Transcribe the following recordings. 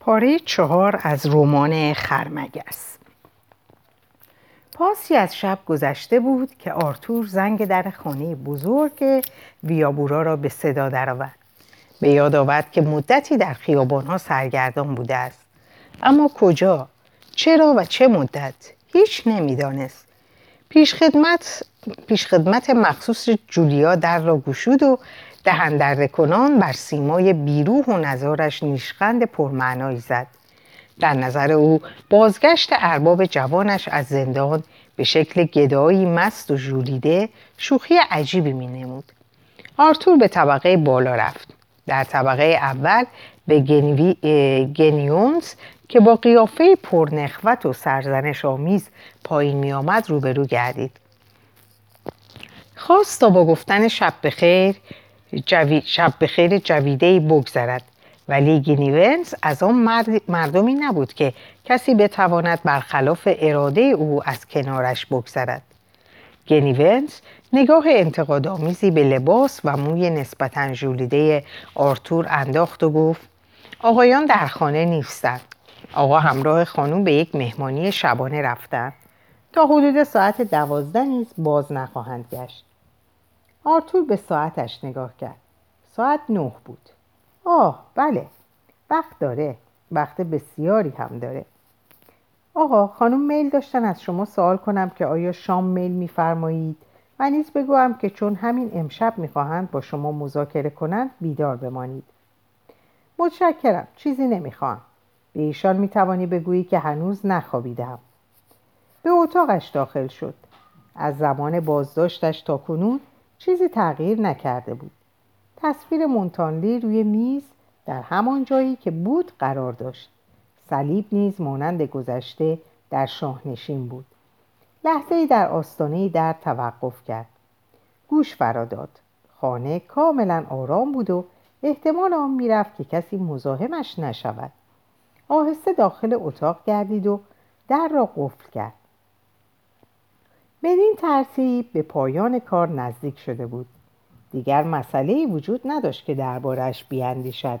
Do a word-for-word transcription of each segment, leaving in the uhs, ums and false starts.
پاره چهار از رمان خرمگس. پاسی از شب گذشته بود که آرتور زنگ در خانه بزرگ ویابورا را به صدا درآورد. به یاد آورد که مدتی در خیابان‌ها سرگردان بوده است، اما کجا، چرا و چه مدت هیچ نمی‌دانست. پیشخدمت پیشخدمت مخصوص جولیا در را گشود و دهن در کنان بر سیمای بیروح و نظارش نیشخند پرمعنایی زد. در نظر او بازگشت ارباب جوانش از زندان به شکل گدایی مست و ژولیده شوخی عجیبی می نمود. آرتور به طبقه بالا رفت. در طبقه اول به گنیونز که با قیافه پرنخوت و سرزنش آمیز پایین می آمد روبرو گردید. خواست تا با گفتن شب بخیر جوی... شب بخیر جویدهی بگذرد، ولی گنیونز از آن مرد... مردمی نبود که کسی بتواند برخلاف اراده او از کنارش بگذرد. گنیونز نگاه انتقادآمیزی به لباس و موی نسبتاً ژولیده آرتور انداخت و گفت: آقایان در خانه نیستند. آقا همراه خانوم به یک مهمانی شبانه رفتند. تا حدود ساعت دوازده نیز باز نخواهند گشت. آرتور به ساعتش نگاه کرد. ساعت نه بود. آه بله، وقت داره، وقت بسیاری هم داره. آقا، خانم میل داشتن از شما سوال کنم که آیا شام میل میفرمایید؟ و نیز بگویم که چون همین امشب میخواهند با شما مذاکره کنند بیدار بمانید. متشکرم، چیزی نمیخوام. به ایشان میتوانی بگویی که هنوز نخوابیدم. به اتاقش داخل شد. از زمان بازداشتش تا کنون چیزی تغییر نکرده بود. تصویر مونتانلی روی میز در همان جایی که بود قرار داشت. صلیب نیز مانند گذشته در شاهنشین بود. لحظه‌ای در آستانه در توقف کرد. گوش فرا داد. خانه کاملا آرام بود و احتمال آن می‌رفت که کسی مزاحمش نشود. آهسته داخل اتاق گردید و در را قفل کرد. بدین ترتیب به پایان کار نزدیک شده بود. دیگر مسئله‌ای وجود نداشت که درباره‌اش بیاندیشد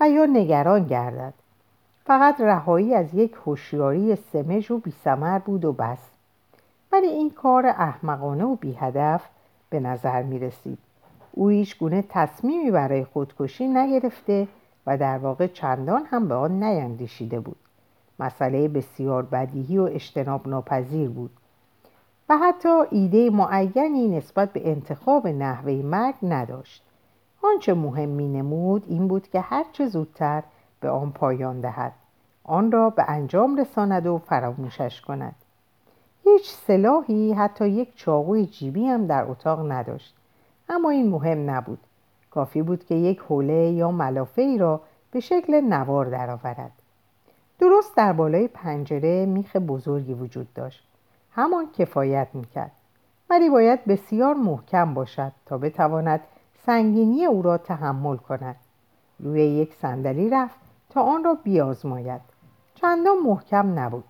و یا نگران گردد. فقط رهایی از یک هوشیاری سمج و بی‌ثمر بود و بس. ولی این کار احمقانه و بی‌هدف به نظر می‌رسید. او هیچ گونه تصمیمی برای خودکشی نگرفته و در واقع چندان هم به آن نیندیشیده بود. مسئله بسیار بدیهی و اجتناب ناپذیر بود و حتی ایده معینی نسبت به انتخاب نحوه مرگ نداشت. آنچه مهم می‌نمود این بود که هر چه زودتر به آن پایان دهد، آن را به انجام رساند و فراموشش کند. هیچ سلاحی، حتی یک چاقوی جیبی هم در اتاق نداشت، اما این مهم نبود. کافی بود که یک حوله یا ملافه‌ای را به شکل نوار درآورد. درست در بالای پنجره میخ بزرگی وجود داشت. همان کفایت میکرد، ولی باید بسیار محکم باشد تا بتواند سنگینی او را تحمل کند. روی یک صندلی رفت تا آن را بیازماید. چندان محکم نبود.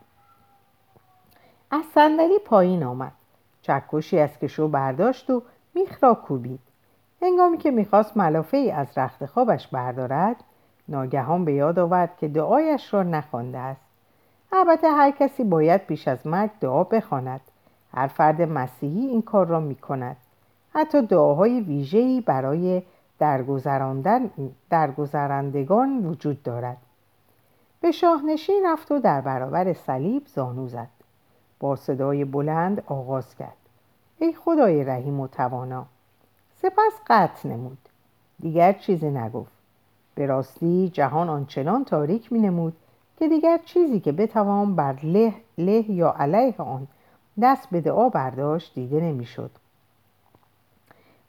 از صندلی پایین آمد. چکشی از کشو برداشت و میخ را کوبید. هنگامی که میخواست ملافه‌ای از رخت خوابش بردارد، ناگهان به یاد آورد که دعایش را نخوانده است. البته هر کسی باید پیش از مرگ دعا بخواند. هر فرد مسیحی این کار را می‌کند. حتی دعاهای ویژه‌ای برای درگذراندن درگذرندگان وجود دارد. به شاهنشین رفت و در برابر صلیب زانو زد. با صدای بلند آغاز کرد: ای خدای رحیم و توانا. سپس قطع نمود. دیگر چیزی نگفت. به راستی جهان آنچنان تاریک می‌نمود که دیگر چیزی که بتوان بر له, له یا علیه آن دست به دعا برداشت دیده نمی شد.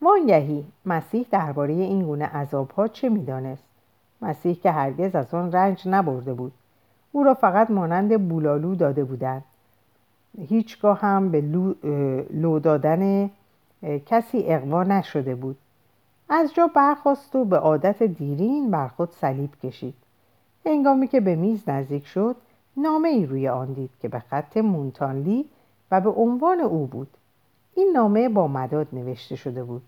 وانگهی مسیح درباره این گونه عذابها چه می دانست؟ مسیح که هرگز از آن رنج نبرده بود. او را فقط مانند بولالو داده بودند. هیچگاه هم به لو, لو دادن کسی اغوا نشده بود. از جا برخاست و به عادت دیرین بر خود صلیب کشید. هنگامی که به میز نزدیک شد، نامه‌ای روی آن دید که به خط مونتانلی و به عنوان او بود. این نامه با مداد نوشته شده بود: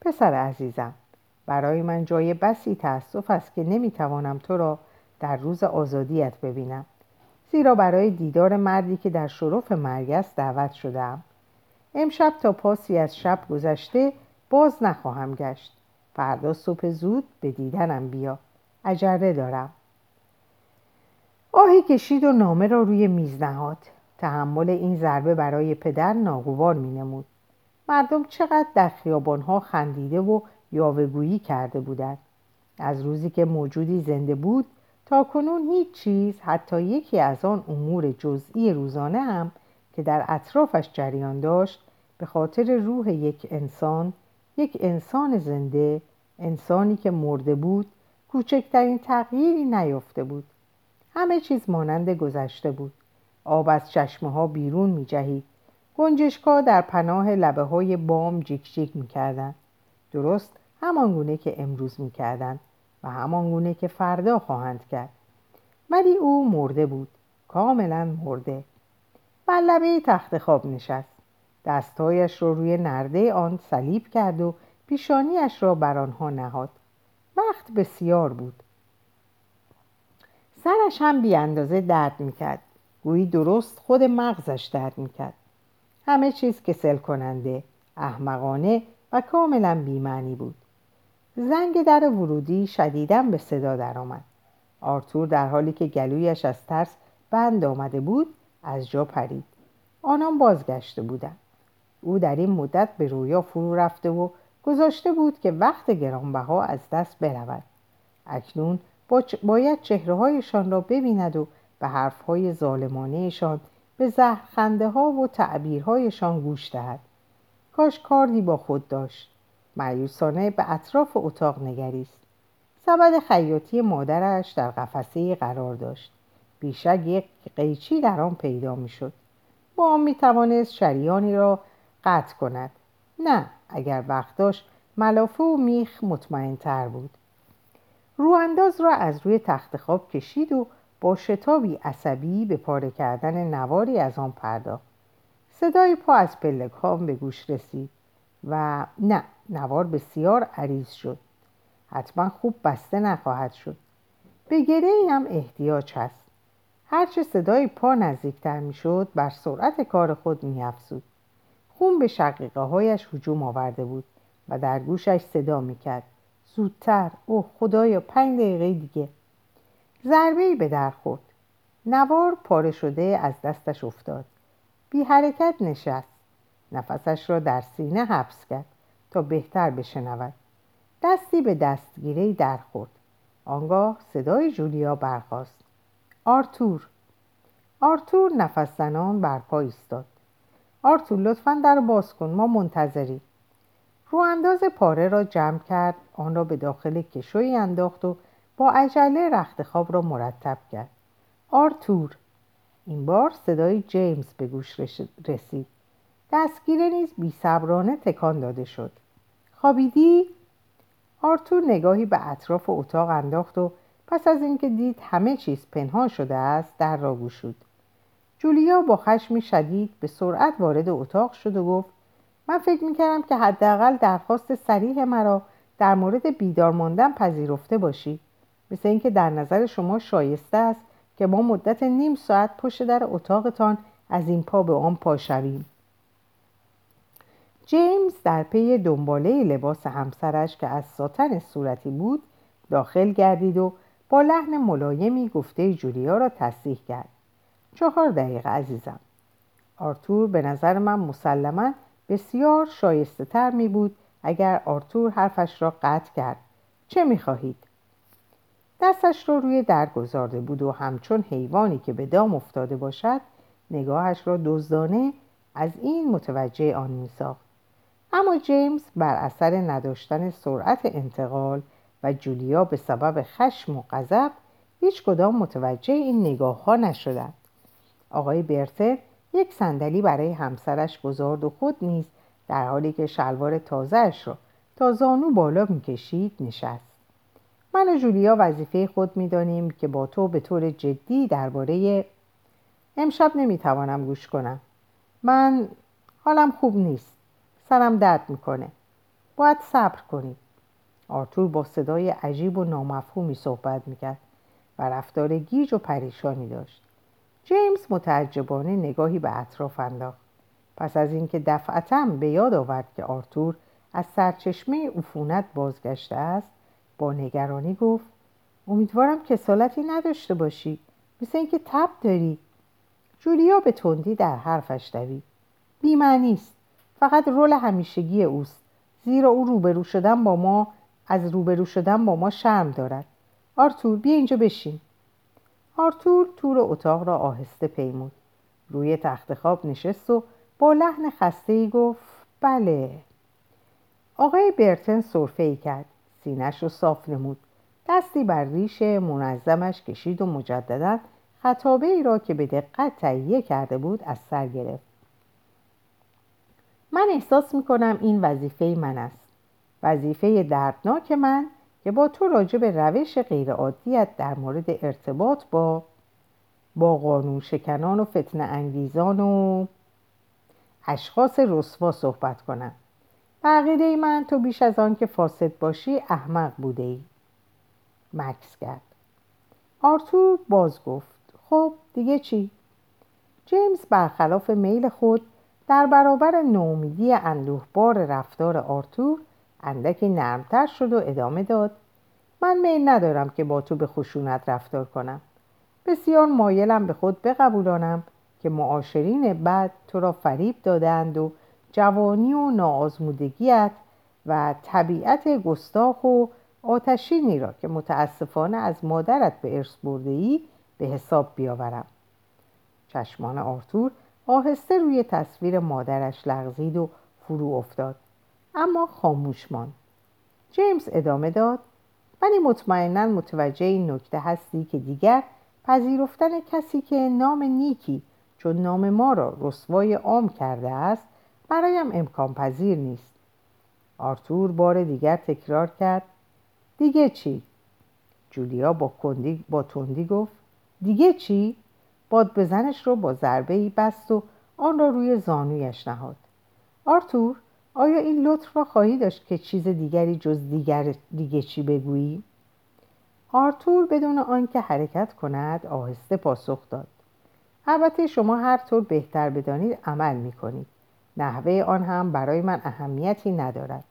پسر عزیزم، برای من جای بسی تأسف است که نمیتوانم تو را در روز آزادیت ببینم، زیرا برای دیدار مردی که در شرف مرگ است دعوت شدم. امشب تا پاسی از شب گذشته باز نخواهم گشت. فردا صبح زود به دیدنم بیا، اجره دارم. آهی کشید و نامه را روی میز نهاد. تحمل این ضربه برای پدر ناگوار می نمود. مردم چقدر در خیابانها خندیده و یاوه‌گویی کرده بودند. از روزی که موجودی زنده بود تا کنون هیچ چیز، حتی یکی از آن امور جزئی روزانه هم که در اطرافش جریان داشت، به خاطر روح یک انسان، یک انسان زنده، انسانی که مرده بود، کوچکترین تغییری نیافته بود. همه چیز مانند گذشته بود. آب از چشمه ها بیرون می جهید. گنجشک‌ها در پناه لبه های بام جیک جیک می کردن. درست همانگونه که امروز می کردن و همانگونه که فردا خواهند کرد. ولی او مرده بود، کاملا مرده. بر لبه تخت خواب نشست. دستهایش را رو روی نرده آن صلیب کرد و پیشانیش را بر آنها نهاد. وقت بسیار بود. سرش هم بی اندازه درد میکرد. گویی درست خود مغزش درد میکرد. همه چیز کسل کننده، احمقانه و کاملا بی‌معنی بود. زنگ در ورودی شدیداً به صدا درآمد. آرتور در حالی که گلویش از ترس بند آمده بود از جا پرید. آنان بازگشته بودند. او در این مدت به رویا فرو رفته و گذاشته بود که وقت گرانبها از دست برود. اکنون باید چهره‌هایشان را ببیند و به حرف‌های ظالمانه‌شان، به زهرخنده‌ها و تعبیرهایشان گوش دهد. کاش کاردی با خود داشت. مایوسانه به اطراف اتاق نگریست. سبد خیاطی مادرش در قفسه قرار داشت. بیشک یک قیچی در آن پیدا می‌شد. با آن می‌توانست شریانی را قطع کند. نه، اگر وقت داشت ملافه و میخ مطمئن‌تر بود. روانداز را از روی تخت خواب کشید و با شتابی عصبی به پاره کردن نواری از آن پرداخت. صدای پا از پلکان به گوش رسید و نه، نوار بسیار عریض شد. حتما خوب بسته نخواهد شد. به گره‌ای هم احتیاج هست. هرچه صدای پا نزدیکتر می شد بر سرعت کار خود می افزود. خون به شقیقه هایش هجوم آورده بود و در گوشش صدا می کرد. زودتر، اوه خدایا، پنج دقیقه دیگه. ضربه‌ای به در خورد. نوار پاره شده از دستش افتاد. بی حرکت نشست. نفسش را در سینه حبس کرد تا بهتر بشنود. دستی به دستگیره‌ای در خورد. آنگاه صدای جولیا برخاست. آرتور. آرتور نفس زنان برپا ایستاد. آرتور لطفاً در باز کن، ما منتظریم. روانداز پاره را جمع کرد، آن را به داخل کشویی انداخت و با عجله رخت خواب را مرتب کرد. آرتور. این بار صدای جیمز به گوش رسید. دستگیره نیز بی‌صبرانه تکان داده شد. خوابیدی؟ آرتور نگاهی به اطراف اتاق انداخت و پس از اینکه دید همه چیز پنهان شده است در را گشود. جولیا با خشمی شدید به سرعت وارد اتاق شد و گفت: من فکر می‌کردم که حداقل درخواست صریح مرا در مورد بیدار ماندن پذیرفته باشی. مثل اینکه در نظر شما شایسته است که ما مدت نیم ساعت پشت در اتاقتان از این پا به آن پا شویم. جیمز در پی دنباله لباس همسرش که از ساتن صورتی بود داخل گردید و با لحن ملایمی گفته جولیا را تصحیح کرد. چهار دقیقه عزیزم. آرتور به نظر من مسلماً بسیار شایسته تر می بود اگر آرتور حرفش را قطع کرد. چه می خواهید؟ دستش را روی در گذارده بود و همچون حیوانی که به دام افتاده باشد نگاهش را دزدانه از این متوجه آن می ساخت. اما جیمز بر اثر نداشتن سرعت انتقال و جولیا به سبب خشم و غضب هیچ کدام متوجه این نگاه ها نشدند. آقای برتر یک صندلی برای همسرش گذارد و خود نیز در حالی که شلوار تازه‌اش را تا زانو بالا می‌کشید نشست. من و جولیا وظیفه خود می‌دانیم که با تو به طور جدی درباره امشب نمی‌توانم گوش کنم. من حالم خوب نیست. سرم درد می‌کنه. باید صبر کنیم. آرتور با صدای عجیب و نامفهومی صحبت می‌کرد. و رفتار گیج و پریشانی داشت. جیمز متعجبانه نگاهی به اطراف انداخت. پس از اینکه دفعتاً به یاد آورد که آرتور از سرچشمه عفونت بازگشته است، با نگرانی گفت: امیدوارم کسالتی نداشته باشی، مثل اینکه تب داری. جولیا به تندی در حرفش دوید: بی‌معنی است، فقط رول همیشگی اوست، زیرا او روبرو شدن با ما از روبرو شدن با ما شرم دارد. آرتور بیا اینجا بشین. آرتور تور اتاق را آهسته پیمود. روی تخت خواب نشست و با لحن خسته‌ای گفت: بله. آقای برتن سرفه‌ای کرد، سینه‌اش را صاف نمود، دستی بر ریش منظمش کشید و مجدداً خطابه‌ای را که به دقت تهیه کرده بود از سر گرفت. من احساس می‌کنم این وظیفه من است. وظیفه دردناک من که با تو راجع به روش غیرعادیت در مورد ارتباط با با قانون شکنان و فتنه انگیزان و اشخاص رسوا صحبت کنم. عقیده من تو بیش از آن که فاسد باشی احمق بوده ای. مکس کرد. آرتور باز گفت: خب دیگه چی؟ جیمز برخلاف میل خود در برابر نومیدی اندوهبار رفتار آرتور اندکی نرمتر شد و ادامه داد: من میل ندارم که با تو به خشونت رفتار کنم. بسیار مایلم به خود بقبولانم که معاشرین بد تو را فریب دادند و جوانی و ناآزمودگیت و طبیعت گستاخ و آتشینی را که متاسفانه از مادرت به ارث برده‌ای به حساب بیاورم. چشمان آرتور آهسته روی تصویر مادرش لغزید و فرو افتاد، اما خاموش ماند. جیمز ادامه داد: ولی مطمئناً متوجه این نکته هستی که دیگر پذیرفتن کسی که نام نیکی چون نام ما را رسوای عام کرده است برایم امکان پذیر نیست. آرتور بار دیگر تکرار کرد: دیگه چی؟ جولیا با کندی با تندی گفت: دیگه چی؟ باد بزنش رو با ضربه‌ای بست و آن را روی زانویش نهاد. آرتور، آیا این لطف را خواهی داشت که چیز دیگری جز دیگر دیگه چی بگویی؟ آرتور بدون آنکه حرکت کند آهسته پاسخ داد: البته شما هر طور بهتر بدانید عمل می‌کنید. نحوه آن هم برای من اهمیتی ندارد.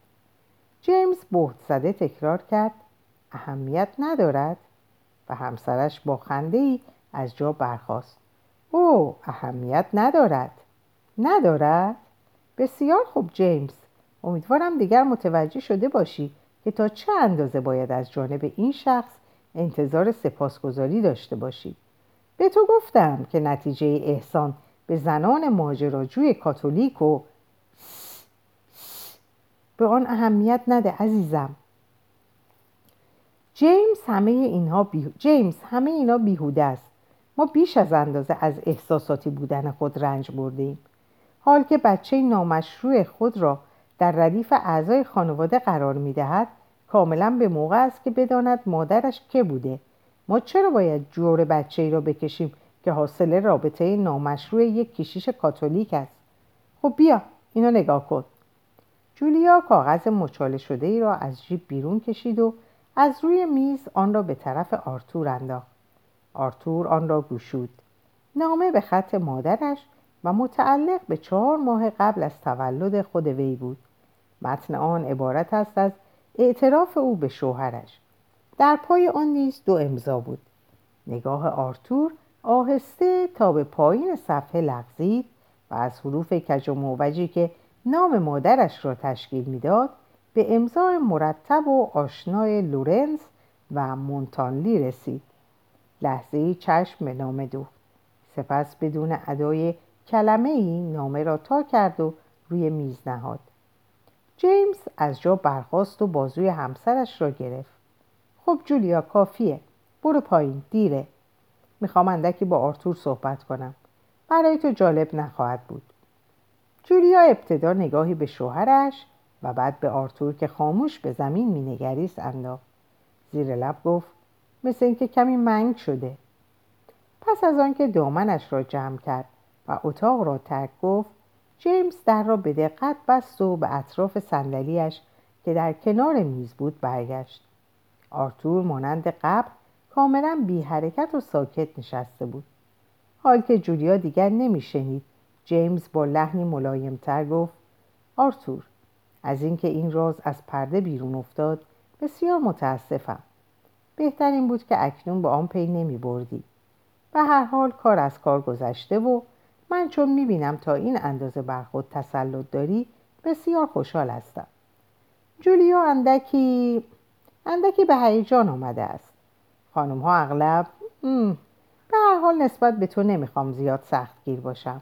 جیمز بهت‌زده تکرار کرد: اهمیت ندارد؟ و همسرش با خنده‌ای از جا برخاست. او اهمیت ندارد. ندارد؟ بسیار خوب جیمز. امیدوارم دیگر متوجه شده باشی که تا چه اندازه باید از جانب این شخص انتظار سپاسگزاری داشته باشی. به تو گفتم که نتیجه احسان به زنان ماجراجوی کاتولیک و به آن اهمیت نده عزیزم. جیمز همه اینها بی... جیمز همه اینا بیهوده است. ما بیش از اندازه از احساساتی بودن خود رنج بردیم. حال که بچه نامشروع خود را در ردیف اعضای خانواده قرار می‌دهد، کاملاً به موقع است که بداند مادرش که بوده. ما چرا باید جور بچه‌ای را بکشیم که حاصل رابطه نامشروع یک کشیش کاتولیک است؟ خب بیا اینو نگاه کن. جولیا کاغذ مچاله شده ای را از جیب بیرون کشید و از روی میز آن را به طرف آرتور انداخت. آرتور آن را گشود. نامه به خط مادرش و متعلق به چهار ماه قبل از تولد خود وی بود. متن آن عبارت است از اعتراف او به شوهرش. در پای آن نیز دو امضا بود. نگاه آرتور آهسته تا به پایین صفحه لغزید و از حروف کج و موجی که نام مادرش را تشکیل میداد به امضای مرتب و آشنای لورنز و مونتانلی رسید. لحظه‌ای چشم به نامه دوخت، سپس بدون ادای کلمه‌ای نامه را تا کرد و روی میز نهاد. جیمز از جا برخاست و بازوی همسرش را گرفت. خب جولیا کافیه، برو پایین، دیره. میخوام اندکی با آرتور صحبت کنم. برای تو جالب نخواهد بود. جولیا ابتدا نگاهی به شوهرش و بعد به آرتور که خاموش به زمین مینگریست انداخت. زیر لب گفت: مثل اینکه کمی منگ شده. پس از آنکه دامنش را جمع کرد و اتاق را ترک گفت، جیمز در را به دقت بست و به اطراف صندلی‌اش که در کنار میز بود برگشت. آرتور مانند قبل کاملا بی حرکت و ساکت نشسته بود. حال که جولیا دیگر نمی شنید، جیمز با لحنی ملایمتر گفت: آرتور، از اینکه این راز از پرده بیرون افتاد بسیار متاسفم. بهتر این بود که اکنون با آن پی نمی بردی. به هر حال کار از کار گذشته و من چون می بینم تا این اندازه بر خود تسلط داری بسیار خوشحال هستم. جولیا اندکی اندکی به هیجان آمده است. خانم ها اغلب مم. به هر حال نسبت به تو نمیخوام زیاد سختگیر باشم.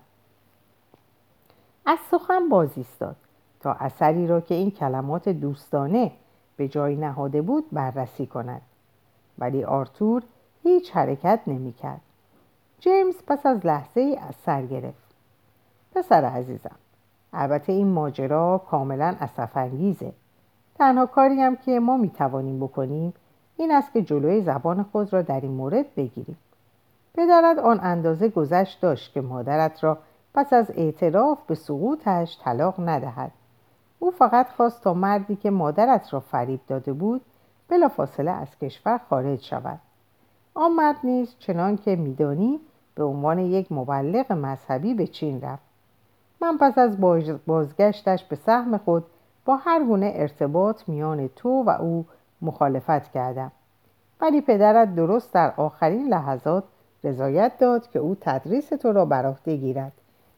از سخن باز ایستاد تا اثری را که این کلمات دوستانه به جای نهاده بود بررسی کند، ولی آرتور هیچ حرکت نمیکرد. جیمز پس از لحظه ای از سر گرفت: پسر عزیزم، البته این ماجرا کاملا اسف‌انگیزه. تنها کاری هم که ما میتوانیم بکنیم این است که جلوی زبان خود را در این مورد بگیریم. پدرت آن اندازه گذشت داشت که مادرت را پس از اعتراف به سقوطش طلاق ندهد. او فقط خواست تا مردی که مادرت را فریب داده بود بلافاصله از کشور خارج شود. آن مرد نیز چنان که میدانی به عنوان یک مبلغ مذهبی به چین رفت. من پس از بازگشتش به سهم خود با هر گونه ارتباط میان تو و او مخالفت کردم، ولی پدرت درست در آخرین لحظات رضایت داد که او تدریس تو را بر عهده گیرد،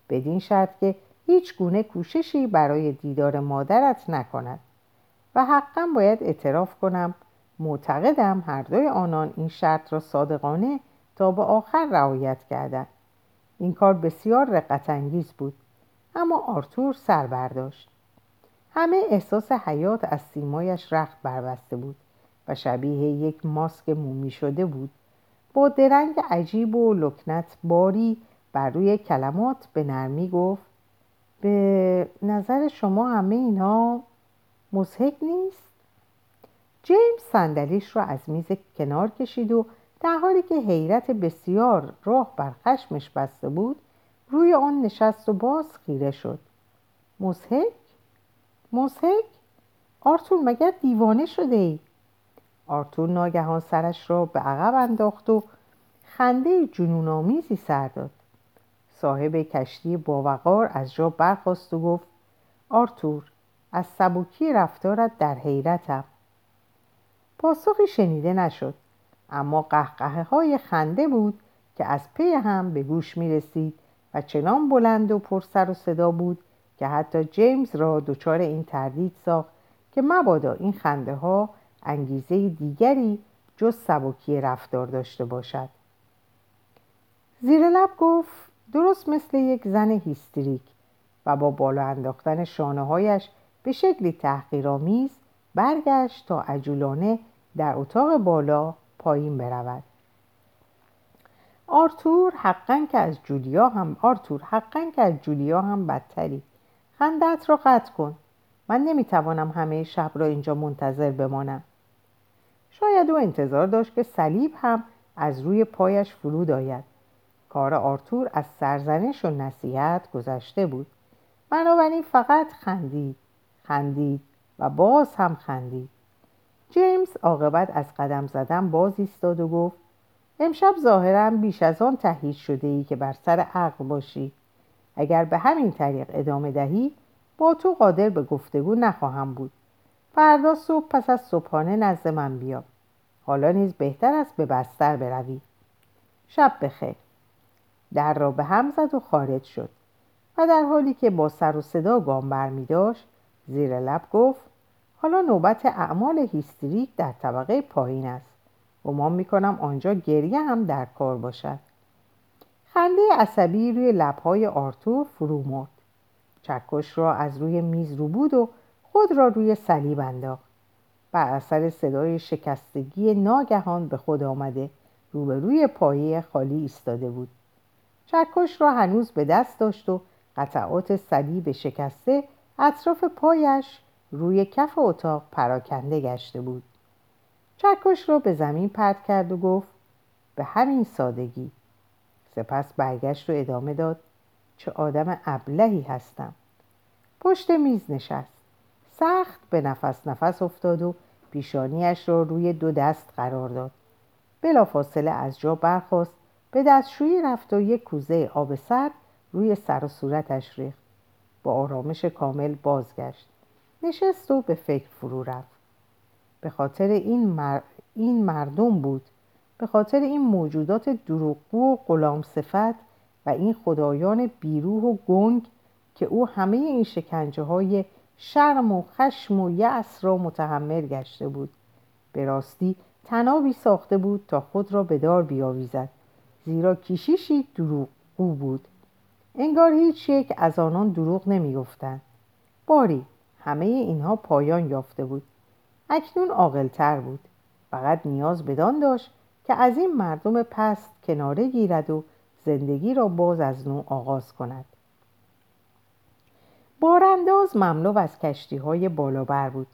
بدین شرط که هیچ گونه کوششی برای دیدار مادرت نکند. و حقا باید اعتراف کنم معتقدم هر دوی آنان این شرط را صادقانه تا به آخر رعایت کردند. این کار بسیار رقت انگیز بود، اما آرتور سر برداشت. همه احساس حیات از سیمایش رخت بربسته بود و شبیه یک ماسک مومی شده بود. با درنگ عجیب و لکنت باری بر روی کلمات به نرمی گفت: به نظر شما همه اینا مضحک نیست؟ جیمز صندلیش را از میز کنار کشید و در حالی که حیرت بسیار راه بر خشمش بسته بود روی آن نشست و باز خیره شد. مضحک؟ مضحک؟ آرتور مگر دیوانه شده ای؟ آرتور ناگهان سرش را به عقب انداخت و خنده جنون‌آمیزی سر داد. صاحب کشتی باوقار از جا برخاست و گفت: آرتور، از سبکی رفتارت در حیرتم. پاسخی شنیده نشد، اما قهقه های خنده بود که از پی هم به گوش می رسید و چنان بلند و پر سر و صدا بود که حتی جیمز را دچار این تردید ساخت که مبادا این خنده ها انگیزه دیگری جز سبکی رفتار داشته باشد. زیر لب گفت: درست مثل یک زن هیستریک، و با بالا انداختن شانه‌هایش به شکلی تحقیرآمیز برگشت تا عجولانه در اتاق بالا پایین برود. آرتور حقاً که از جولیا هم آرتور حقاً که از جولیا هم بدتری. خنده‌ات را قطع کن. من نمیتوانم همه شب را اینجا منتظر بمانم. شاید او انتظار داشت که صلیب هم از روی پایش فرود آید. کار آرتور از سرزنش و نصیحت گذشته بود، بنابراین فقط خندید، خندید و باز هم خندید. جیمز عاقبت از قدم زدن باز ایستاد و گفت: امشب ظاهراً بیش از آن تهیج شده ای که بر سر عقل باشی. اگر به همین طریق ادامه دهی با تو قادر به گفتگو نخواهم بود. فردا صبح پس از صبحانه نزد من بیا. حالا نیز بهتر است به بستر بروی. شب بخیر. در را به هم زد و خارج شد و در حالی که با سر و صدا گام بر می داشت زیر لب گفت: حالا نوبت اعمال هیستریک در طبقه پایین است. گمان می کنم آنجا گریه هم در کار باشد. خنده عصبی روی لبهای آرتور فرو مرد. چکش را از روی میز رو بود و خود را روی صلیب انداخت. بر اثر صدای شکستگی ناگهان به خود آمده روبروی پایه خالی ایستاده بود. چکش را هنوز به دست داشت و قطعات صلیب شکسته اطراف پایش روی کف اتاق پراکنده گشته بود. چکش را به زمین پرت کرد و گفت: به همین سادگی. سپس برگشت و ادامه داد: چه آدم ابلهی هستم. پشت میز نشست، سخت به نفس نفس افتاد و پیشانیش را روی دو دست قرار داد. بلافاصله از جا برخاست، به دستشویی رفت و یک کوزه آب سرد روی سر و صورتش ریخت. با آرامش کامل بازگشت، نشست و به فکر فرو رفت. به خاطر این, مر... این مردم بود، به خاطر این موجودات دروغگو و غلام صفت و این خدایان بیروح و گنگ که او همه این شکنجه های شرم و خشم و یأس را متحمل گشته بود. به راستی تنابی ساخته بود تا خود را به دار بیاویزد، زیرا کشیشی دروغگو بود. انگار هیچ یک از آنان دروغ نمی گفتند. باری همه اینها پایان یافته بود. اکنون عاقل‌تر بود. فقط نیاز بدان داشت که از این مردم پست کناره گیرد و زندگی را باز از نو آغاز کند. بارانداز مملو از کشتی‌های بالابر بود.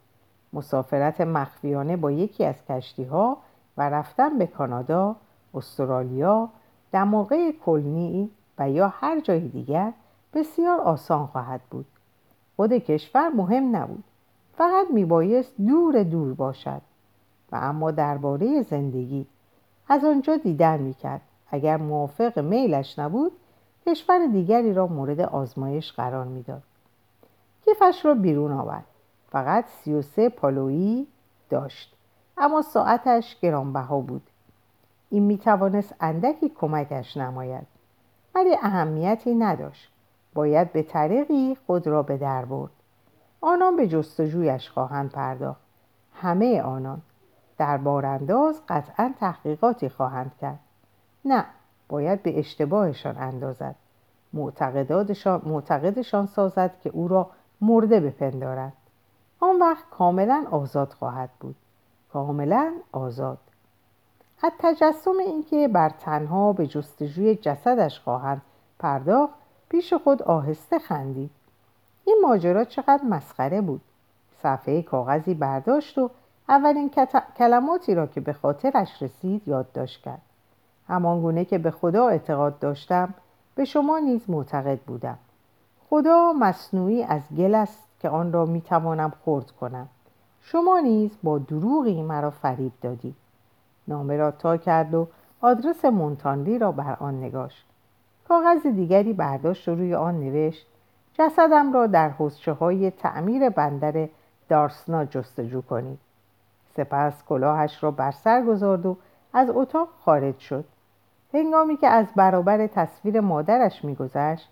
مسافرت مخفیانه با یکی از کشتی‌ها و رفتن به کانادا، استرالیا، دماغه کلنی و یا هر جای دیگر بسیار آسان خواهد بود. خود کشور مهم نبود، فقط میبایست دور دور باشد. و اما درباره زندگی از آنجا دیدن میکرد. اگر موافق میلش نبود، کشور دیگری را مورد آزمایش قرار میداد. کیفش را بیرون آورد. فقط سی و سه پالویی داشت، اما ساعتش گرانبها بود. این میتوانست اندکی کمکش نماید، ولی اهمیتی نداشت. باید به طریقی خود را به در برد. آنان به جستجویش خواهند پرداخت. همه آنان در بارانداز قطعا تحقیقاتی خواهند کرد. نه، باید به اشتباهشان اندازد، معتقداتشان معتقدشان سازد که او را مرده بپندارد. آن وقت کاملا آزاد خواهد بود، کاملا آزاد. از تجسم اینکه بر تنها به جستجوی جسدش خواهند پرداخت، پیش خود آهسته خندید. این ماجرا چقدر مسخره بود. صفحه کاغذی برداشت و اولین کلماتی را که به خاطرش رسید یادداشت کرد. همانگونه که به خدا اعتقاد داشتم، به شما نیز معتقد بودم. خدا مصنوعی از گل است که آن را میتوانم خرد کنم. شما نیز با دروغی مرا فریب دادید. نامه را تا کرد و آدرس مونتانلی را بر آن نگاشت. کاغذ دیگری برداشت و روی آن نوشت: جسدم را در حوضچه‌های تعمیر بندر دارسنا جستجو کنید. سپس کلاهش را بر سر گذارد و از اتاق خارج شد. هنگامی که از برابر تصویر مادرش می‌گذشت،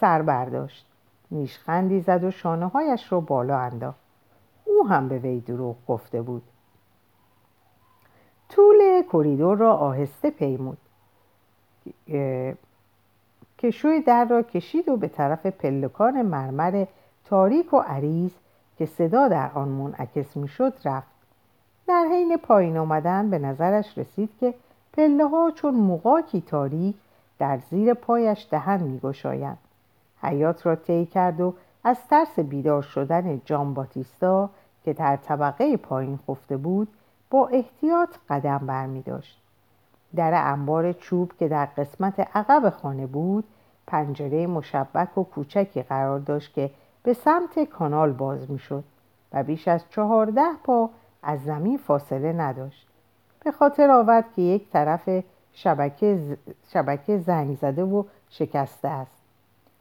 سر برداشت، نیشخندی زد و شانه‌هایش را بالا انداخت. او هم به وی دروغ گفته بود. طول کریدور را آهسته پیمود. کشوی در را کشید و به طرف پلکان مرمر تاریک و عریض که صدا در آن منعکس می‌شد رفت. در حین پایین آمدن به نظرش رسید که پله‌ها چون مغاکی تاریک در زیر پایش دهن می‌گشایند. حیاط را طی کرد و از ترس بیدار شدن جان باتیستا که در طبقه پایین خفته بود، با احتیاط قدم برمی‌داشت. در انبار چوب که در قسمت عقب خانه بود، پنجره مشبک و کوچکی قرار داشت که به سمت کانال باز می‌شد و بیش از چهارده پا از زمین فاصله نداشت. به خاطر آورد که یک طرف شبکه, ز... شبکه زنگ زده و شکسته است.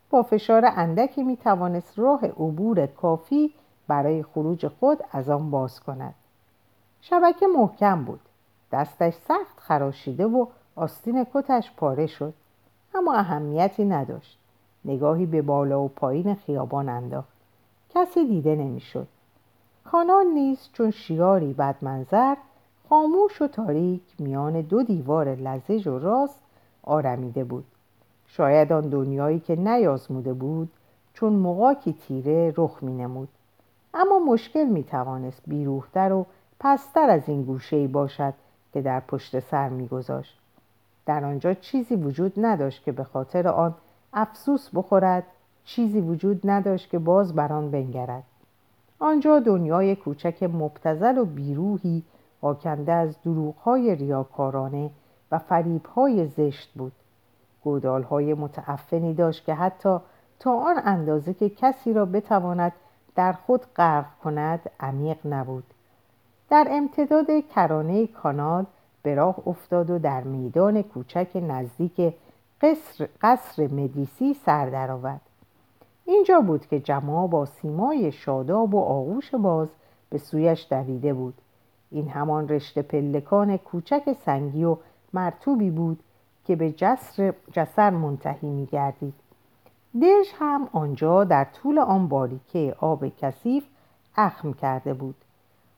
با فشار اندکی می‌توانست راه عبور کافی برای خروج خود از آن باز کند. شبکه محکم بود. دستش سخت خراشیده و آستین کتش پاره شد، اما اهمیتی نداشت. نگاهی به بالا و پایین خیابان انداخت. کسی دیده نمی‌شد. کانال نیز چون شیاری بدمنظر خاموش و تاریک میان دو دیوار لزج و راست آرمیده بود. شاید آن دنیایی که نیازموده بود چون مغاکی تیره رخ می‌نمود. اما مشکل می‌توانست بیروح‌تر و پستر از این گوشه‌ای باشد که در پشت سر می‌گذاشت. در آنجا چیزی وجود نداشت که به خاطر آن افسوس بخورد، چیزی وجود نداشت که باز بر آن بنگرد. آنجا دنیای کوچک مبتذل و بیروحی آکنده از دروغ‌های ریاکارانه و فریب‌های زشت بود. گودال‌های متعفنی داشت که حتی تا آن اندازه که کسی را بتواند در خود غرق کند، عمیق نبود. در امتداد کرانه کانال به راه افتاد و در میدان کوچک نزدیک قصر, قصر مدیسی سر درآورد. اینجا بود که جما با سیمای شاداب و آغوش باز به سویش دویده بود. این همان رشته پلکان کوچک سنگی و مرطوبی بود که به جسر, جسر منتهی می گردید. دژ هم آنجا در طول آن باریکه آب کثیف اخم کرده بود.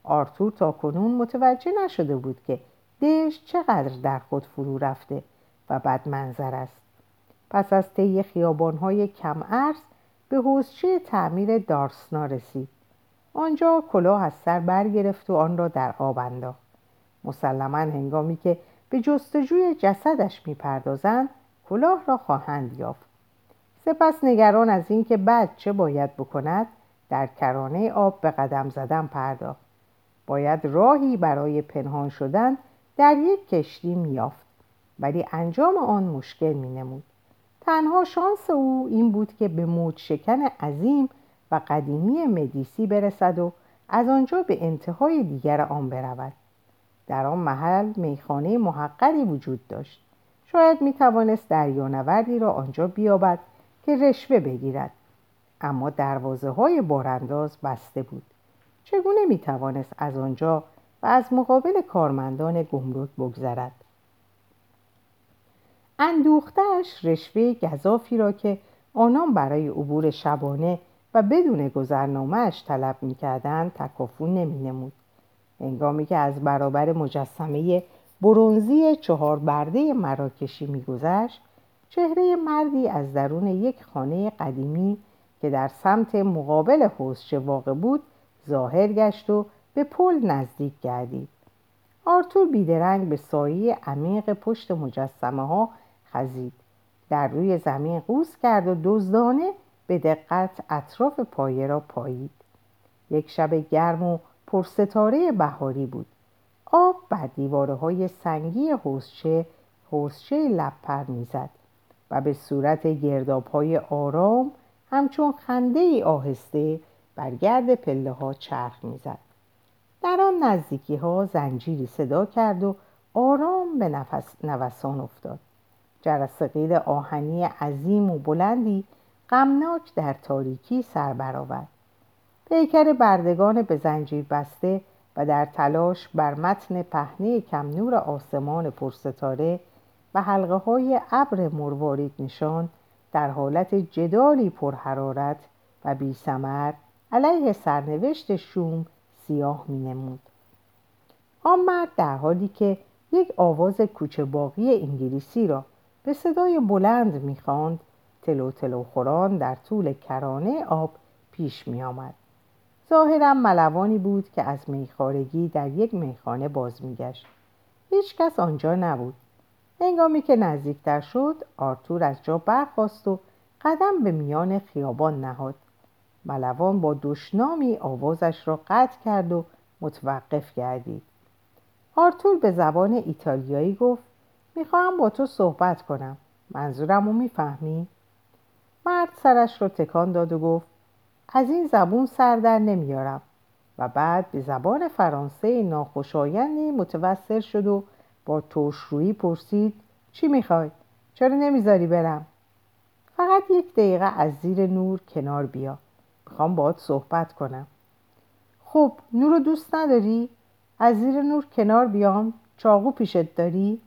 آرتور تا کنون متوجه نشده بود که دژ چقدر در خود فرو رفته و بد منظر است. پس از طی خیابان‌های کم عرض به حوضچه تعمیر دارسنا رسید. آنجا کلاه از سر برگرفت و آن را در آب انداخت. مسلماً هنگامی که به جستجوی جسدش می‌پردازند کلاه را خواهند یافت. سپس نگران از این که بعد چه باید بکند، در کرانه آب به قدم زدن پرداخت. باید راهی برای پنهان شدن در یک کشتی می‌یافت، ولی انجام آن مشکل می‌نمود. تنها شانس او این بود که به موج شکن عظیم و قدیمی مدیسی برسد و از آنجا به انتهای دیگر آن برود. در آن محل میخانه محقری وجود داشت. شاید میتوانست دریانوردی را آنجا بیابد که رشوه بگیرد، اما دروازه های بارانداز بسته بود. چگونه میتوانست از آنجا و از مقابل کارمندان گمرک بگذرد؟ اندوختش رشوه گزافی را که آنان برای عبور شبانه و بدون گذرنامه‌اش طلب می‌کردند تکافو نمی‌نمود. هنگامی که از برابر مجسمه برنزی چهار برده مراکشی می‌گذشت، چهره مردی از درون یک خانه قدیمی که در سمت مقابل حوضچه واقع بود ظاهر گشت و به پل نزدیک گردید. آرتور بیدرنگ به سایه عمیق پشت مجسمه‌ها خزید. در روی زمین قوز کرد و دزدانه به دقت اطراف پایه را پایید. یک شب گرم و پرستاره بهاری بود. آب بر دیوارهای سنگی حوضچه حوضچه لب پر می‌زد و به صورت گرداب‌های آرام همچون خنده‌ای آهسته بر گرد پله‌ها چرخ می‌زد. در آن نزدیکی‌ها زنجیری صدا کرد و آرام به نفس نوسان افتاد. جرثقیل آهنی عظیم و بلندی غمناک در تاریکی سر برآورد. پیکر بردگان به زنجیر بسته و در تلاش بر متن پهنه کم نور آسمان پرستاره و حلقه های ابر مروارید نشان در حالت جدالی پرحرارت و بی ثمر علیه سرنوشت شوم سیاه می نمود. آن مرد در حالی که یک آواز کوچه باقی انگلیسی را به صدای بلند می خواند تلو تلو خوران در طول کرانه آب پیش می آمد. ظاهراً ملوانی بود که از میخارگی در یک میخانه باز می گشت. هیچ کس آنجا نبود. هنگامی که نزدیکتر شد آرتور از جا برخاست و قدم به میان خیابان نهاد. ملوان با دشنامی آوازش را قطع کرد و متوقف گردید. آرتور به زبان ایتالیایی گفت: می خواهم با تو صحبت کنم. منظورم رو می فهمی؟ مرد سرش رو تکان داد و گفت: از این زبون سر در نمیارم. و بعد به زبان فرانسه ناخوشایندی متوسل شد و با ترش‌رویی پرسید: چی میخوای؟ چرا نمیذاری برم؟ فقط یک دقیقه از زیر نور کنار بیا. میخوام باهات صحبت کنم. خب نور رو دوست نداری؟ از زیر نور کنار بیام؟ چاقو پیشت داری؟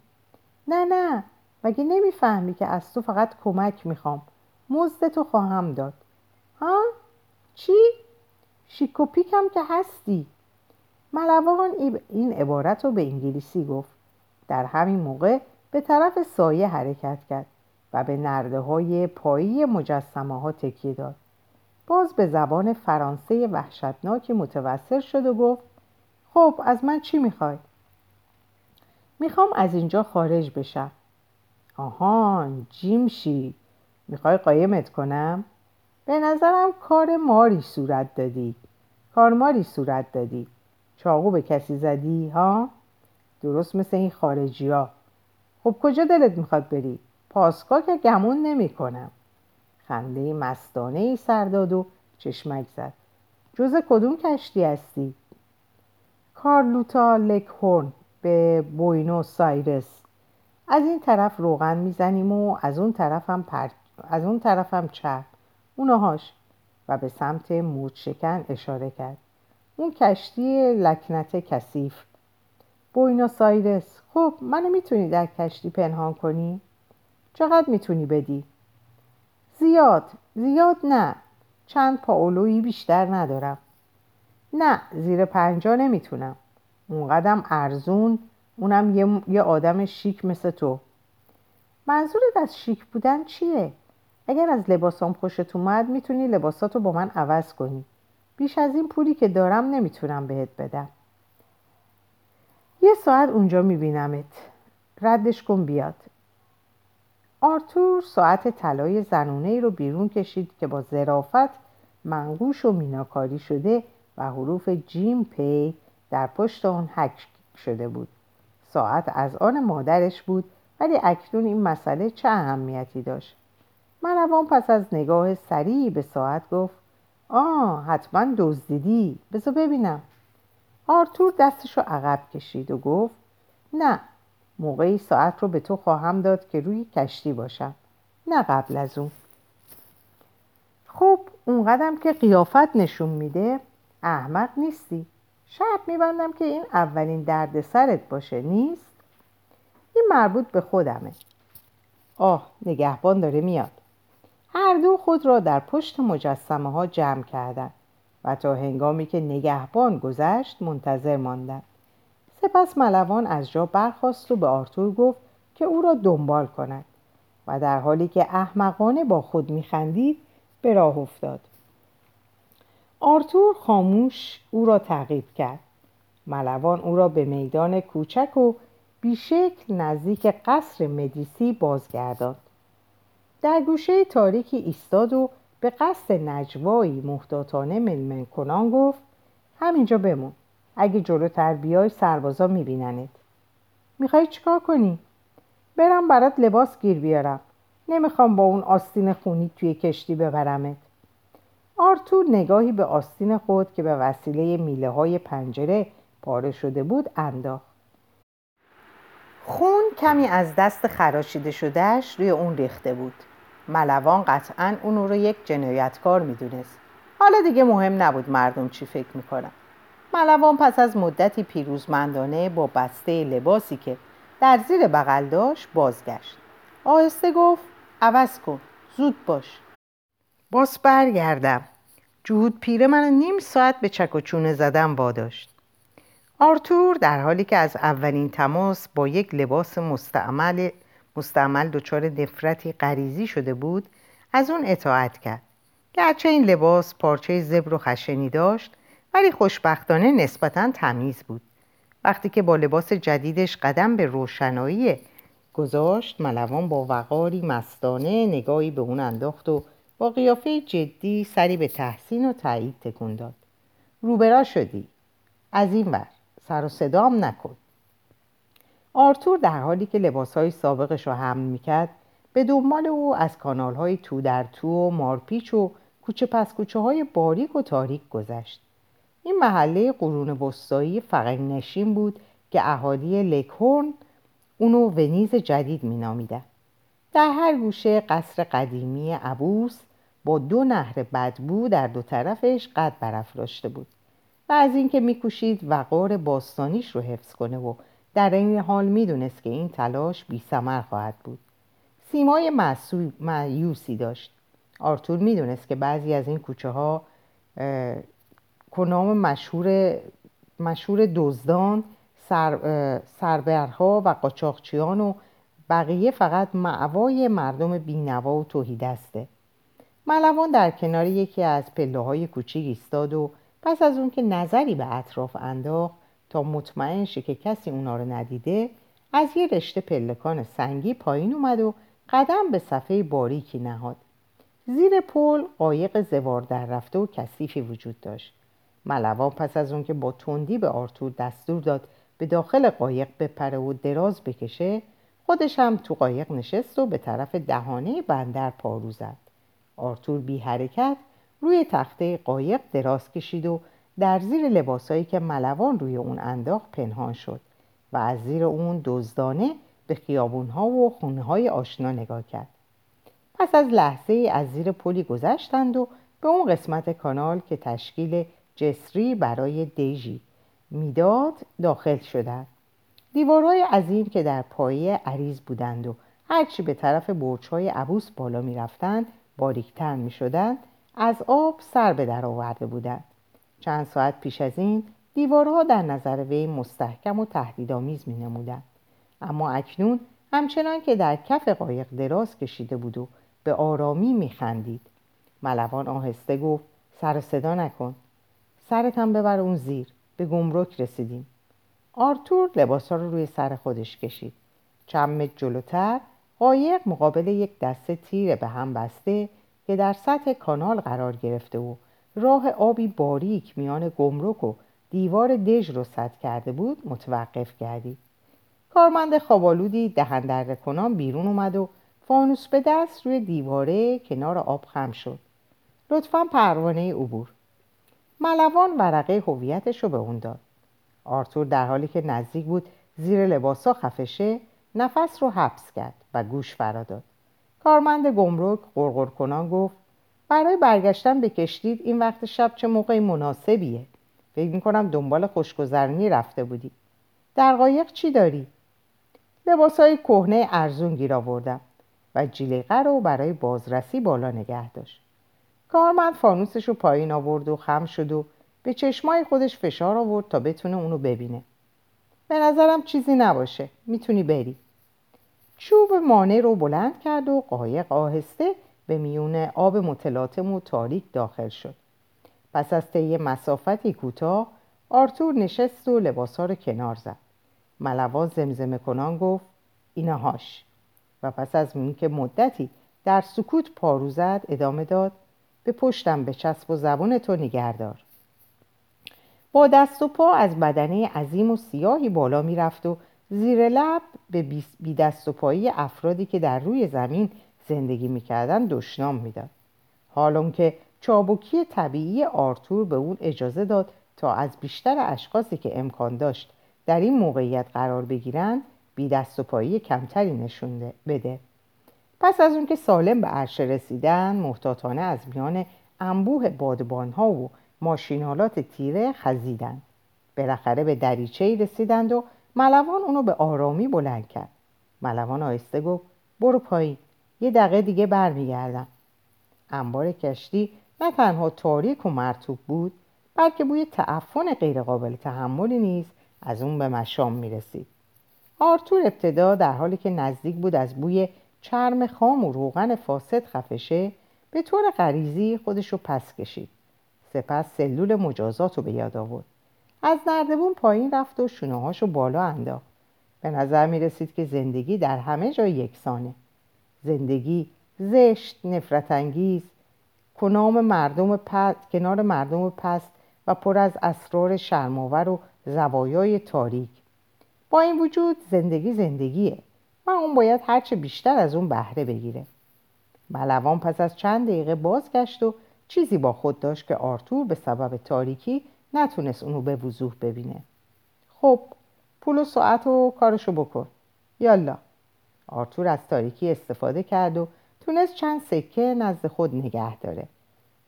نه نه، مگه نمیفهمی که از تو فقط کمک میخوام. مزدتو خواهم داد. ها؟ چی؟ شیک و پیکم که هستی. ملوان این عبارت رو به انگلیسی گفت. در همین موقع به طرف سایه حرکت کرد و به نرده‌های پایی مجسمه ها تکیه داد. باز به زبان فرانسه وحشتناکی متوسل شد و گفت: خب از من چی میخوای؟ میخوام از اینجا خارج بشم. آهان، جیمشی، میخوای قایمت کنم؟ به نظرم کار ماری صورت دادی. کار ماری صورت دادی. چاقو به کسی زدی ها؟ درست مثل این خارجی ها. خب کجا دلت میخواد بری؟ پاسکا که گمون نمی کنم. خنده مستانه ای سر داد و چشمک زد. جز کدوم کشتی هستی؟ کارلوتا لکهورن. به بوینس آیرس. از این طرف روغن میزنیم و از اون طرف هم پر... از اون طرف هم چرب. اونهاش. و به سمت مورچکن اشاره کرد. اون کشتی لکنت کثیف. بوینس آیرس. خب منو میتونی در کشتی پنهان کنی؟ چقدر میتونی بدی؟ زیاد. زیاد نه. چند پاولویی بیشتر ندارم. نه زیر پنجا نمیتونم. اونقدم ارزون، اونم یه،, یه آدم شیک مثل تو. منظورت از شیک بودن چیه؟ اگر از لباسام خوشت اومد میتونی لباساتو با من عوض کنی. بیش از این پولی که دارم نمیتونم بهت بدم. یه ساعت اونجا میبینمت. ردش کن بیاد. آرتور ساعت طلای زنونه‌ای رو بیرون کشید که با ظرافت منقوش و میناکاری شده و حروف جیم پی در پشت آن حک شده بود. ساعت از آن مادرش بود ولی اکنون این مسئله چه اهمیتی داشت. ملوان پس از نگاه سریع به ساعت گفت آه حتما دزدیدی، بذار ببینم. آرتور دستش رو عقب کشید و گفت نه، موقعی ساعت رو به تو خواهم داد که روی کشتی باشم، نه قبل از اون. خب اونقدرم که قیافت نشون میده احمق نیستی. شرط میبندم که این اولین درد سرت باشه، نیست؟ این مربوط به خودمه. آه نگهبان داره میاد. هر دو خود را در پشت مجسمه ها جمع کردند و تا هنگامی که نگهبان گذشت منتظر ماندند. سپس ملوان از جا برخاست و به آرتور گفت که او را دنبال کند و در حالی که احمقانه با خود میخندید به راه افتاد. آرتور خاموش او را تعقیب کرد. ملوان او را به میدان کوچک و بیشکل نزدیک قصر مدیسی بازگرداند. در گوشه تاریکی ایستاد و به قصد نجوایی محتاطانه ململ کنان گفت همینجا بمون. اگه جلوتر بیای سربازا میبیننت. میخوای چیکار کنی؟ برم برات لباس گیر بیارم. نمیخوام با اون آستین خونی توی کشتی ببرمت. آرتور نگاهی به آستین خود که به وسیله میله های پنجره پاره شده بود انداخت. خون کمی از دست خراشیده شدهش روی اون ریخته بود. ملوان قطعاً اون رو یک جنایتکار میدونست. حالا دیگه مهم نبود مردم چی فکر میکنن. ملوان پس از مدتی پیروزمندانه با بسته لباسی که در زیر بغل داشت بازگشت. آهسته گفت عوض کن، زود باش. باز برگردم. جهود پیره من نیم ساعت به چک و چونه زدم واداشت. آرتور در حالی که از اولین تماس با یک لباس مستعمل مستعمل دچار نفرتی غریزی شده بود از اون اطاعت کرد. گرچه این لباس پارچه زبر و خشنی داشت ولی خوشبختانه نسبتاً تمیز بود. وقتی که با لباس جدیدش قدم به روشنایی گذاشت ملوان با وقاری مستانه نگاهی به اون انداخت و با قیافه جدی سری به تحسین و تایید تکون داد. روبرا شدی. از این ور سر و صدام نکن. آرتور در حالی که لباسهای سابقش رو حمل میکرد به دنبال او از کانالهای تو در تو و مارپیچ و کوچه پس کوچه های باریک و تاریک گذشت. این محله قرون وسطایی فقیر نشین بود که اهالی لکهورن اونو ونیز جدید مینامیدن. در هر گوشه قصر قدیمی عبوس با دو نهر بدبو در دو طرفش قد برافراشته بود و از اینکه میکوشید وقار باستانیش رو حفظ کنه و در این حال میدونست که این تلاش بی ثمر خواهد بود. سیمای مایوسی داشت. آرتور میدونست که بعضی از این کوچه ها کنام مشهور مشهور دزدان، سر، سربرها و قاچاقچیان و بقیه فقط معوای مردم بی‌نوا و توحیدسته. ملوان در کنار یکی از پله‌های کوچیک ایستاد و پس از اون که نظری به اطراف انداخت تا مطمئن شه که کسی اونا رو ندیده، از یه رشته پلکان سنگی پایین اومد و قدم به صفحه باریکی نهاد. زیر پل قایق زوار در رفته و کثیفی وجود داشت. ملوان پس از اون که با تندی به آرتور دستور داد به داخل قایق بپره و دراز بکشه، خودش هم تو قایق نشست و به طرف دهانه بندر پارو زد. آرتور بی حرکت روی تخته قایق دراز کشید و در زیر لباسایی که ملوان روی اون انداخت پنهان شد و از زیر اون دزدانه به خیابونها و خونه‌های آشنا نگاه کرد. پس از لحظه از زیر پلی گذشتند و به اون قسمت کانال که تشکیل جسری برای دیجی میداد داخل شدند. دیوارهای عظیم که در پایه عریض بودند و هرچی به طرف برج‌های عبوس بالا می‌رفتند باریک‌تر می‌شدند، از آب سر به در آورده بودند. چند ساعت پیش از این دیوارها در نظر وی مستحکم و تهدیدآمیز می‌نمودند، اما اکنون همچنان که در کف قایق دراز کشیده بود و به آرامی می‌خندید. ملوان آهسته گفت: سر صدا نکن، سرت هم ببر اون زیر، به گمرک رسیدیم. آرتور لباسا رو روی سر خودش کشید. چند متر جلوتر قایق مقابل یک دسته تیر به هم بسته که در سطح کانال قرار گرفته و راه آبی باریک میان گمرک و دیوار دژ رو سد کرده بود متوقف گردید. کارمند خوابالودی دهن‌دره کنان بیرون اومد و فانوس به دست روی دیواره کنار آب خم شد. لطفاً پروانه عبور. ملوان ورقه هویتش رو به اون داد. آرتور در حالی که نزدیک بود زیر لباسا خفشه، نفس رو حبس کرد و گوش فرا داد. کارمند گمرک غرغر کنان گفت: برای برگشتن به کشتی این وقت شب چه موقع مناسبیه؟ فکر می‌کنم دنبال خوشگذرانی رفته بودی. در قایق چی داری؟ لباسای کهنه ارزون گیر آوردم. و جلیقه رو برای بازرسی بالا نگه داشت. کارمند فانوسش رو پایین آورد و خم شد و به چشمای خودش فشار آورد تا بتونه اونو ببینه. به نظرم چیزی نباشه، میتونی بری. چوب مانع رو بلند کرد و قایق آهسته به میون آب متلاطم و تاریک داخل شد. پس از طی مسافتی کوتاه آرتور نشست و لباسا رو کنار زد. ملوان زمزمه کنان گفت: اینهاش. و پس از اون که مدتی در سکوت پارو زد ادامه داد: به پشتم به چسب و زبون تو نگهدار. با دست و پا از بدنه عظیم و سیاهی بالا می رفت و زیر لب به بی دست و پایی افرادی که در روی زمین زندگی می کردن دشنام می داد. حالان که چابکی طبیعی آرتور به اون اجازه داد تا از بیشتر اشخاصی که امکان داشت در این موقعیت قرار بگیرن بی دست و پایی کمتری نشونده بده. پس از اون که سالم به عرشه رسیدن محتاطانه از میان انبوه بادبانها و ماشینالات تیره خزیدن. بالاخره به دریچه‌ای رسیدند و ملوان اونو به آرامی بلند کرد. ملوان آهسته گفت: برو پایین، یه دقیقه دیگه برمیگردم. انبار کشتی نه تنها تاریک و مرطوب بود، بلکه بوی تعفن غیرقابل تحملی نیز از اون به مشام میرسید. آرتور ابتدا در حالی که نزدیک بود از بوی چرم خام و روغن فاسد خفشه، به طور غریزی خودشو پس کشید. سپس سلول مجازاتو به یاد آورد. از نردبون پایین رفت و شونه‌هاشو بالا انداخت. به نظر می رسید که زندگی در همه جای یکسانه. زندگی زشت، نفرت انگیز، کنام مردم پست، کنار مردم پست و پر از اسرار شرم‌آور و زوایای تاریک. با این وجود زندگی زندگیه و اون باید هرچه بیشتر از اون بهره بگیره. ملوان پس از چند دقیقه بازگشت و چیزی با خود داشت که آرتور به سبب تاریکی نتونست اونو به وضوح ببینه. خب پول و ساعت و کارشو بکن، یالا. آرتور از تاریکی استفاده کرد و تونست چند سکه نزد خود نگه داره.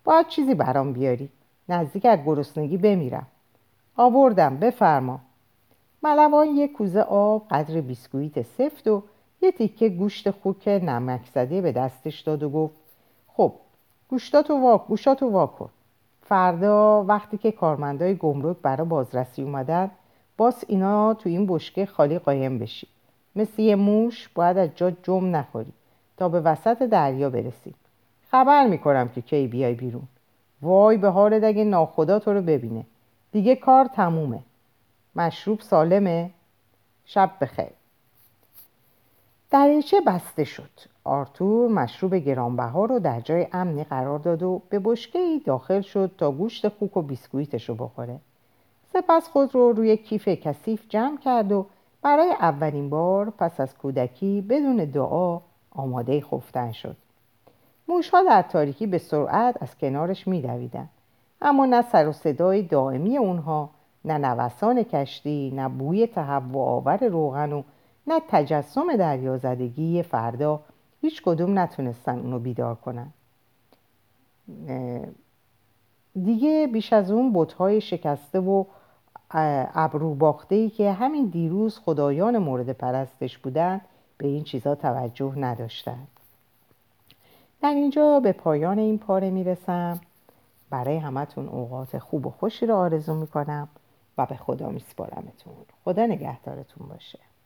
باید چیزی برام بیاری، نزدیک از گرسنگی بمیرم. آوردم، بفرما. ملوان یک کوزه آب، قدر بیسکویت سفت و یه تیکه گوشت خوک نمک زده به دستش داد و گفت: خب گوشتاتو واک گوشتاتو واک کن. فردا وقتی که کارمندای گمرک برای بازرسی اومدن باس اینا تو این بشکه خالی قایم بشی. مثل یه موش باید از جا جم نخوری تا به وسط دریا برسی. خبر میکنم که کی بیای بیرون. وای به حالت اگه ناخدا تو رو ببینه. دیگه کار تمومه. مشروب سالمه؟ شب بخیر. دریچه بسته شد. آرتور مشروب گرانبها رو در جای امنی قرار داد و به بشکه‌ای داخل شد تا گوشت خوک و بیسکویتش رو بخوره. سپس خود رو روی کیف کثیف جمع کرد و برای اولین بار پس از کودکی بدون دعا آماده خفتن شد. موش‌ها در تاریکی به سرعت از کنارش می‌دویدند، اما نه سر و صدای دائمی اونها نه نوسان کشتی، نه بوی تهوع آور روغن و نه تجسم دریازدگی فردا هیچ کدوم نتونستن اونو بیدار کنن. دیگه بیش از اون بت‌های شکسته و ابرو باخته‌ای که همین دیروز خدایان مورد پرستش بودن به این چیزا توجه نداشتند. در اینجا به پایان این پاره میرسم. برای همتون اوقات خوب و خوشی رو آرزو میکنم و به خدا میسپارمتون. خدا نگهدارتون باشه.